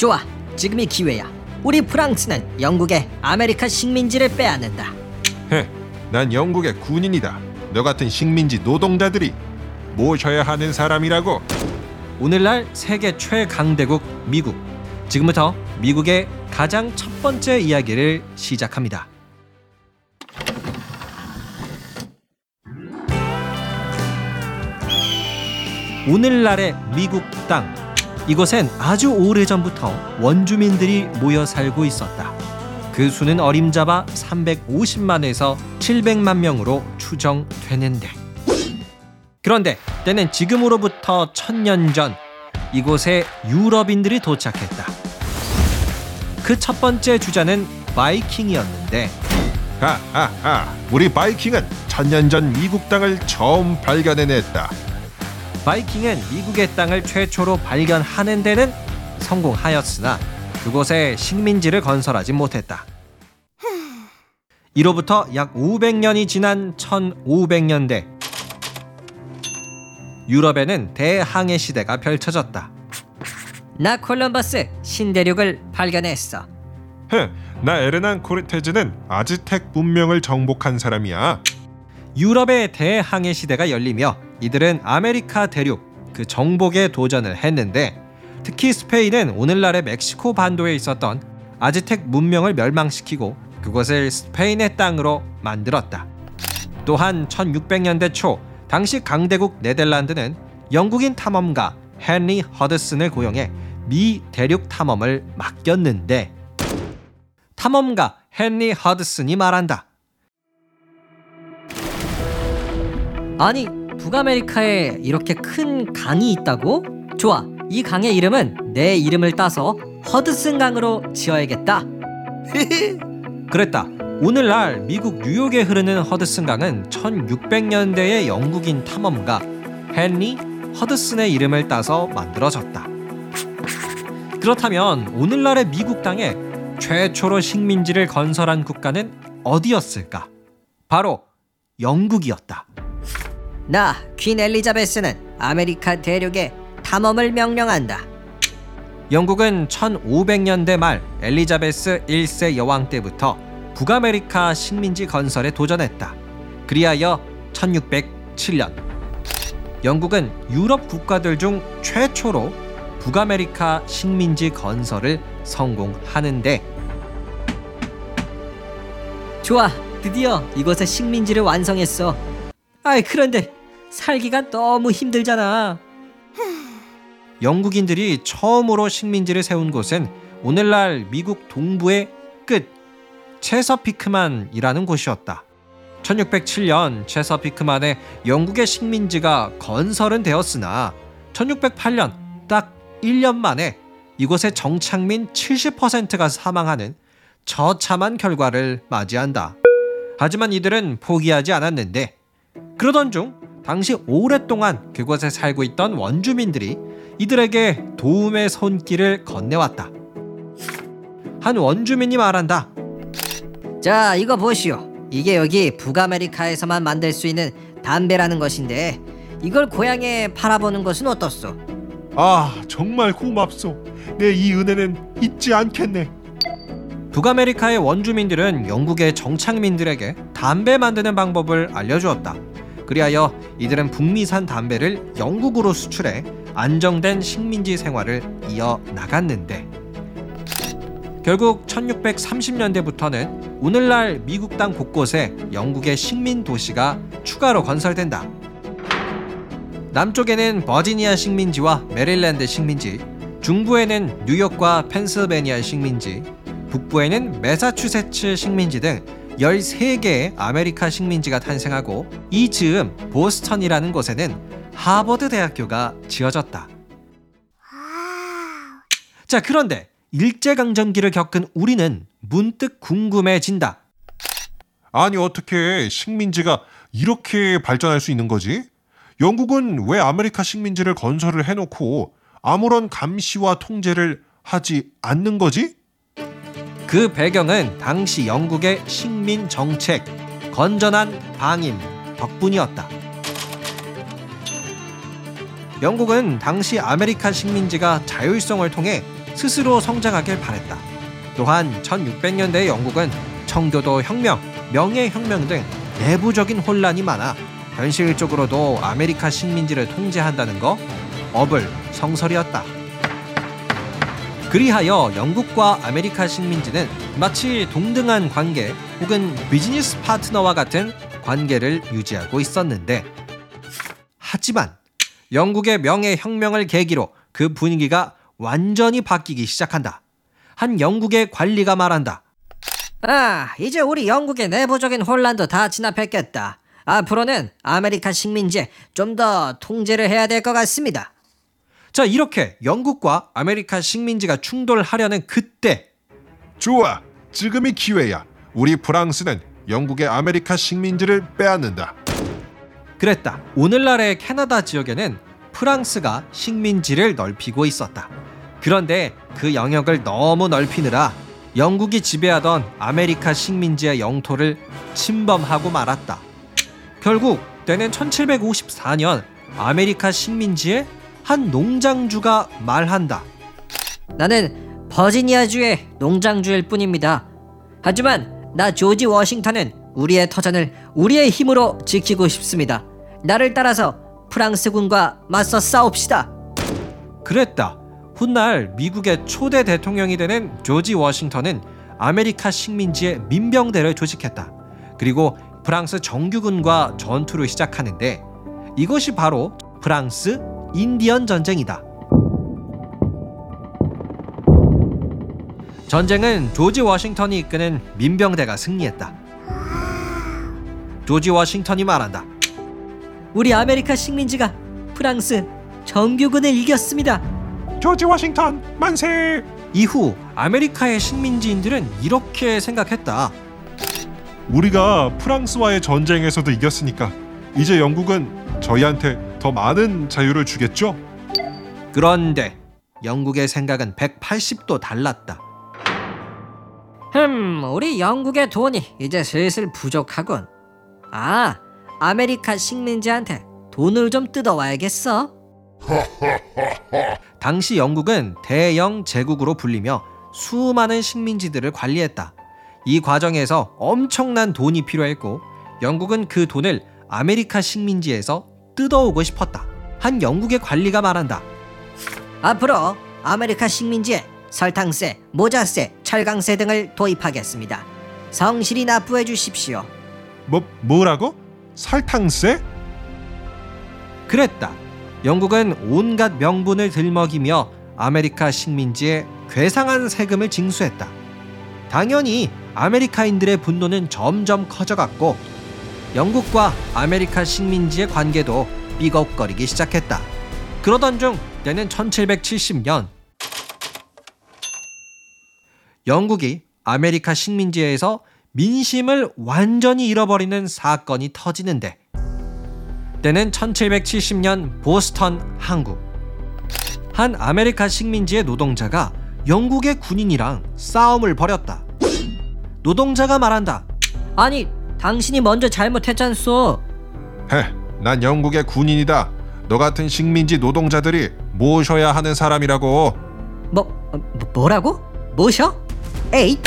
좋아, 지금이 기회야. 우리 프랑스는 영국의 아메리카 식민지를 빼앗는다. 헤, 난 영국의 군인이다. 너 같은 식민지 노동자들이 모셔야 하는 사람이라고. 오늘날 세계 최강대국 미국. 지금부터 미국의 가장 첫 번째 이야기를 시작합니다. 오늘날의 미국 땅. 이곳엔 아주 오래전부터 원주민들이 모여 살고 있었다. 그 수는 어림잡아 350만에서 700만 명으로 추정되는데. 그런데 때는 지금으로부터 1000년 전 이곳에 유럽인들이 도착했다. 그 첫 번째 주자는 바이킹이었는데 우리 바이킹은 1000년 전 미국 땅을 처음 발견해냈다. 바이킹은 미국의 땅을 최초로 발견하는 데는 성공하였으나 그곳에 식민지를 건설하지 못했다. 이로부터 약 500년이 지난 1500년대 유럽에는 대항해 시대가 펼쳐졌다. 나 콜럼버스 신대륙을 발견했어. 나 에르난 코르테즈는 아즈텍 문명을 정복한 사람이야. 유럽의 대항해 시대가 열리며 이들은 아메리카 대륙, 그 정복에 도전을 했는데 특히 스페인은 오늘날의 멕시코 반도에 있었던 아즈텍 문명을 멸망시키고 그것을 스페인의 땅으로 만들었다. 또한 1600년대 초 당시 강대국 네덜란드는 영국인 탐험가 헨리 허드슨을 고용해 미 대륙 탐험을 맡겼는데 탐험가 헨리 허드슨이 말한다. 아니, 북아메리카에 이렇게 큰 강이 있다고? 좋아, 이 강의 이름은 내 이름을 따서 허드슨 강으로 지어야겠다. 그랬다. 오늘날 미국 뉴욕에 흐르는 허드슨 강은 1600년대의 영국인 탐험가 헨리 허드슨의 이름을 따서 만들어졌다. 그렇다면 오늘날의 미국 땅에 최초로 식민지를 건설한 국가는 어디였을까? 바로 영국이었다. 나, 퀸 엘리자베스는 아메리카 대륙에 탐험을 명령한다. 영국은 1500년대 말 엘리자베스 1세 여왕 때부터 북아메리카 식민지 건설에 도전했다. 그리하여 1607년 영국은 유럽 국가들 중 최초로 북아메리카 식민지 건설을 성공하는데 좋아, 드디어 이곳에 식민지를 완성했어. 아이, 그런데 살기가 너무 힘들잖아. 영국인들이 처음으로 식민지를 세운 곳은 오늘날 미국 동부의 끝, 체서피크만이라는 곳이었다. 1607년 체서피크만에 영국의 식민지가 건설은 되었으나 1608년 딱 1년 만에 이곳의 정착민 70%가 사망하는 처참한 결과를 맞이한다. 하지만 이들은 포기하지 않았는데 그러던 중 당시 오랫동안 그곳에 살고 있던 원주민들이 이들에게 도움의 손길을 건네왔다. 한 원주민이 말한다. 자, 이거 보시오. 이게 여기 북아메리카에서만 만들 수 있는 담배라는 것인데 이걸 고향에 팔아보는 것은 어떻소? 아, 정말 고맙소. 내 이 은혜는 잊지 않겠네. 북아메리카의 원주민들은 영국의 정착민들에게 담배 만드는 방법을 알려주었다. 그리하여 이들은 북미산 담배를 영국으로 수출해 안정된 식민지 생활을 이어나갔는데 결국 1630년대부터는 오늘날 미국 땅 곳곳에 영국의 식민 도시가 추가로 건설된다. 남쪽에는 버지니아 식민지와 메릴랜드 식민지, 중부에는 뉴욕과 펜실베니아 식민지, 북부에는 매사추세츠 식민지 등 13개의 아메리카 식민지가 탄생하고 이 즈음 보스턴이라는 곳에는 하버드 대학교가 지어졌다. 자, 그런데 일제강점기를 겪은 우리는 문득 궁금해진다. 아니, 어떻게 식민지가 이렇게 발전할 수 있는 거지? 영국은 왜 아메리카 식민지를 건설을 해놓고 아무런 감시와 통제를 하지 않는 거지? 그 배경은 당시 영국의 식민 정책, 건전한 방임 덕분이었다. 영국은 당시 아메리카 식민지가 자율성을 통해 스스로 성장하길 바랬다. 또한 1600년대의 영국은 청교도 혁명, 명예혁명 등 내부적인 혼란이 많아 현실적으로도 아메리카 식민지를 통제한다는 거 업을 성설이었다. 그리하여 영국과 아메리카 식민지는 마치 동등한 관계 혹은 비즈니스 파트너와 같은 관계를 유지하고 있었는데, 하지만 영국의 명예혁명을 계기로 그 분위기가 완전히 바뀌기 시작한다. 한 영국의 관리가 말한다. 아, 이제 우리 영국의 내부적인 혼란도 다 진압했겠다. 앞으로는 아메리카 식민지에 좀 더 통제를 해야 될 것 같습니다. 자, 이렇게 영국과 아메리카 식민지가 충돌하려는 그때, 좋아, 지금이 기회야. 우리 프랑스는 영국의 아메리카 식민지를 빼앗는다. 그랬다. 오늘날의 캐나다 지역에는 프랑스가 식민지를 넓히고 있었다. 그런데 그 영역을 너무 넓히느라 영국이 지배하던 아메리카 식민지의 영토를 침범하고 말았다. 결국 때는 1754년 아메리카 식민지의 한 농장주가 말한다. 나는 버지니아주의 농장주일 뿐입니다. 하지만 나 조지 워싱턴은 우리의 터전을 우리의 힘으로 지키고 싶습니다. 나를 따라서 프랑스군과 맞서 싸웁시다. 그랬다. 훗날 미국의 초대 대통령이 되는 조지 워싱턴은 아메리카 식민지에 민병대를 조직했다. 그리고 프랑스 정규군과 전투를 시작하는데, 이것이 바로 프랑스 인디언 전쟁이다. 전쟁은 조지 워싱턴이 이끄는 민병대가 승리했다. 조지 워싱턴이 말한다. 우리 아메리카 식민지가 프랑스 정규군을 이겼습니다. 조지 워싱턴 만세! 이후 아메리카의 식민지인들은 이렇게 생각했다. 우리가 프랑스와의 전쟁에서도 이겼으니까 이제 영국은 저희한테 더 많은 자유를 주겠죠? 그런데 영국의 생각은 180도 달랐다. 우리 영국의 돈이 이제 슬슬 부족하군. 아, 아메리카 식민지한테 돈을 좀 뜯어와야겠어. 당시 영국은 대영 제국으로 불리며 수많은 식민지들을 관리했다. 이 과정에서 엄청난 돈이 필요했고, 영국은 그 돈을 아메리카 식민지에서 뜯어오고 싶었다. 한 영국의 관리가 말한다. 앞으로 아메리카 식민지에 설탕세, 모자세, 철강세 등을 도입하겠습니다. 성실히 납부해 주십시오. 뭐라고? 설탕세? 그랬다. 영국은 온갖 명분을 들먹이며 아메리카 식민지에 괴상한 세금을 징수했다. 당연히 아메리카인들의 분노는 점점 커져갔고, 영국과 아메리카 식민지의 관계도 삐걱거리기 시작했다. 그러던 중 때는 1770년, 영국이 아메리카 식민지에서 민심을 완전히 잃어버리는 사건이 터지는데, 때는 1770년 보스턴 항구. 한 아메리카 식민지의 노동자가 영국의 군인이랑 싸움을 벌였다. 노동자가 말한다. 아니, 당신이 먼저 잘못했잖소. 난 영국의 군인이다. 너 같은 식민지 노동자들이 모셔야 하는 사람이라고. 뭐라고? 모셔? 에이,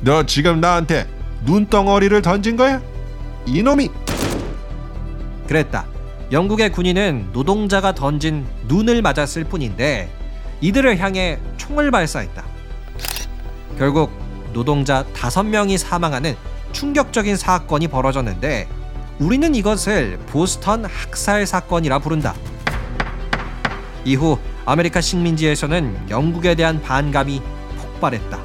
너 지금 나한테 눈덩어리를 던진 거야? 이놈이! 그랬다. 영국의 군인은 노동자가 던진 눈을 맞았을 뿐인데 이들을 향해 총을 발사했다. 결국 노동자 5명이 사망하는 충격적인 사건이 벌어졌는데, 우리는 이것을 보스턴 학살 사건이라 부른다. 이후 아메리카 식민지에서는 영국에 대한 반감이 폭발했다.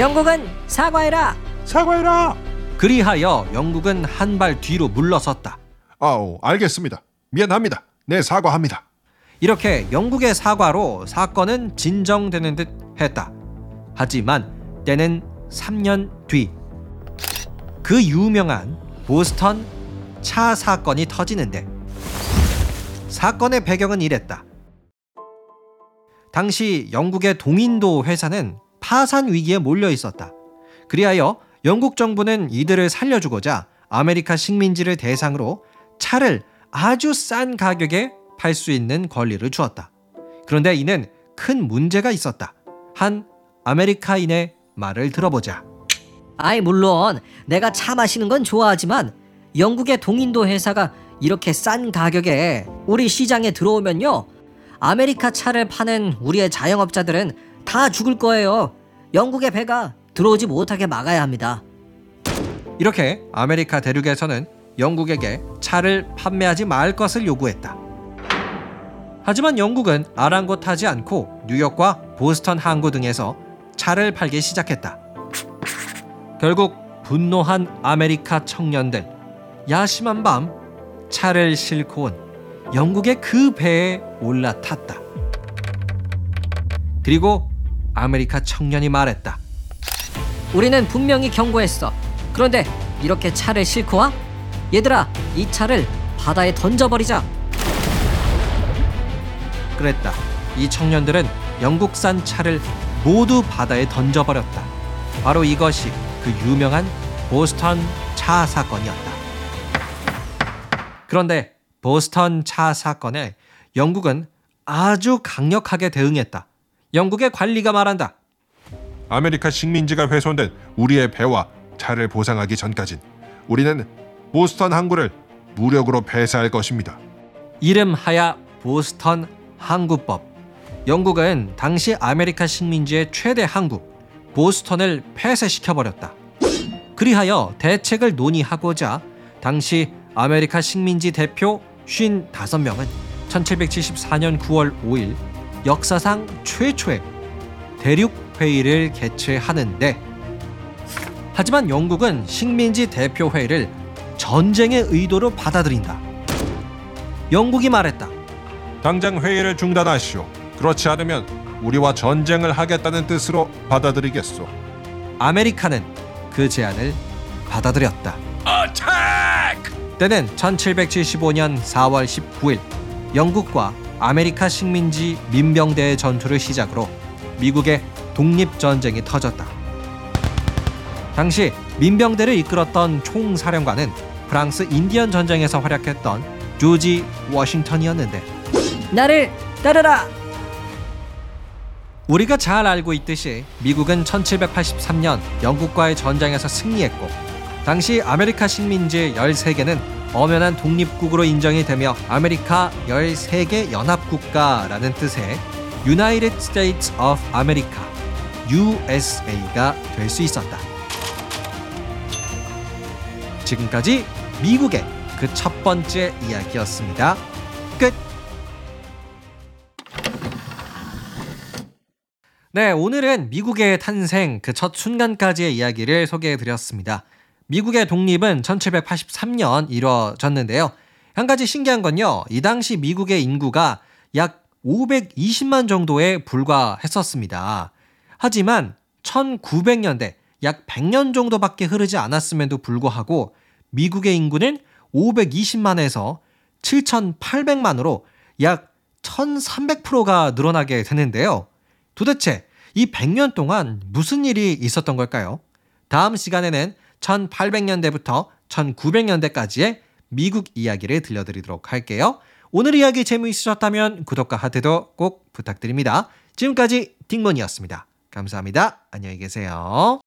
영국은 사과해라! 사과해라! 그리하여 영국은 한 발 뒤로 물러섰다. 아우, 알겠습니다. 미안합니다. 네, 사과합니다. 이렇게 영국의 사과로 사건은 진정되는 듯 했다. 하지만 때는 3년 뒤, 그 유명한 보스턴 차 사건이 터지는데, 사건의 배경은 이랬다. 당시 영국의 동인도 회사는 파산 위기에 몰려 있었다. 그리하여 영국 정부는 이들을 살려주고자 아메리카 식민지를 대상으로 차를 아주 싼 가격에 팔 수 있는 권리를 주었다. 그런데 이는 큰 문제가 있었다. 한 아메리카인의 말을 들어보자. 아이 물론 내가 차 마시는 건 좋아하지만 영국의 동인도 회사가 이렇게 싼 가격에 우리 시장에 들어오면요, 아메리카 차를 파는 우리의 자영업자들은 다 죽을 거예요. 영국의 배가 들어오지 못하게 막아야 합니다. 이렇게 아메리카 대륙에서는 영국에게 차를 판매하지 말 것을 요구했다. 하지만 영국은 아랑곳하지 않고 뉴욕과 보스턴 항구 등에서 차를 팔기 시작했다. 결국 분노한 아메리카 청년들, 야심한 밤 차를 싣고 온 영국의 그 배에 올라탔다. 그리고 아메리카 청년이 말했다. 우리는 분명히 경고했어. 그런데 이렇게 차를 싣고 와? 얘들아, 이 차를 바다에 던져버리자. 그랬다. 이 청년들은 영국산 차를 모두 바다에 던져버렸다. 바로 이것이 그 유명한 보스턴 차 사건이었다. 그런데 보스턴 차 사건에 영국은 아주 강력하게 대응했다. 영국의 관리가 말한다. 아메리카 식민지가 훼손된 우리의 배와 차를 보상하기 전까진 우리는 보스턴 항구를 무력으로 폐쇄할 것입니다. 이름하야 보스턴 항구법. 영국은 당시 아메리카 식민지의 최대 항구 보스턴을 폐쇄시켜버렸다. 그리하여 대책을 논의하고자 당시 아메리카 식민지 대표 55명은 1774년 9월 5일 역사상 최초의 대륙회의를 개최하는데, 하지만 영국은 식민지 대표회의를 전쟁의 의도로 받아들인다. 영국이 말했다. 당장 회의를 중단하시오. 그렇지 않으면 우리와 전쟁을 하겠다는 뜻으로 받아들이겠소. 아메리카는 그 제안을 받아들였다. 어택! 때는 1775년 4월 19일 영국과 아메리카 식민지 민병대의 전투를 시작으로 미국의 독립전쟁이 터졌다. 당시 민병대를 이끌었던 총사령관은 프랑스 인디언 전쟁에서 활약했던 조지 워싱턴이었는데, 나를 따르라! 우리가 잘 알고 있듯이 미국은 1783년 영국과의 전쟁에서 승리했고, 당시 아메리카 식민지 13개는 엄연한 독립국으로 인정이 되며 아메리카 13개 연합국가라는 뜻의 United States of America, USA가 될 수 있었다. 지금까지 미국의 그 첫 번째 이야기였습니다. 끝! 네, 오늘은 미국의 탄생 그 첫 순간까지의 이야기를 소개해드렸습니다. 미국의 독립은 1783년 이뤄졌는데요. 한 가지 신기한 건요, 이 당시 미국의 인구가 약 520만 정도에 불과했었습니다. 하지만 1900년대, 약 100년 정도밖에 흐르지 않았음에도 불구하고 미국의 인구는 520만에서 7800만으로 약 1300%가 늘어나게 되는데요. 도대체 이 100년 동안 무슨 일이 있었던 걸까요? 다음 시간에는 1800년대부터 1900년대까지의 미국 이야기를 들려드리도록 할게요. 오늘 이야기 재미있으셨다면 구독과 하트도 꼭 부탁드립니다. 지금까지 딩몬이었습니다. 감사합니다. 안녕히 계세요.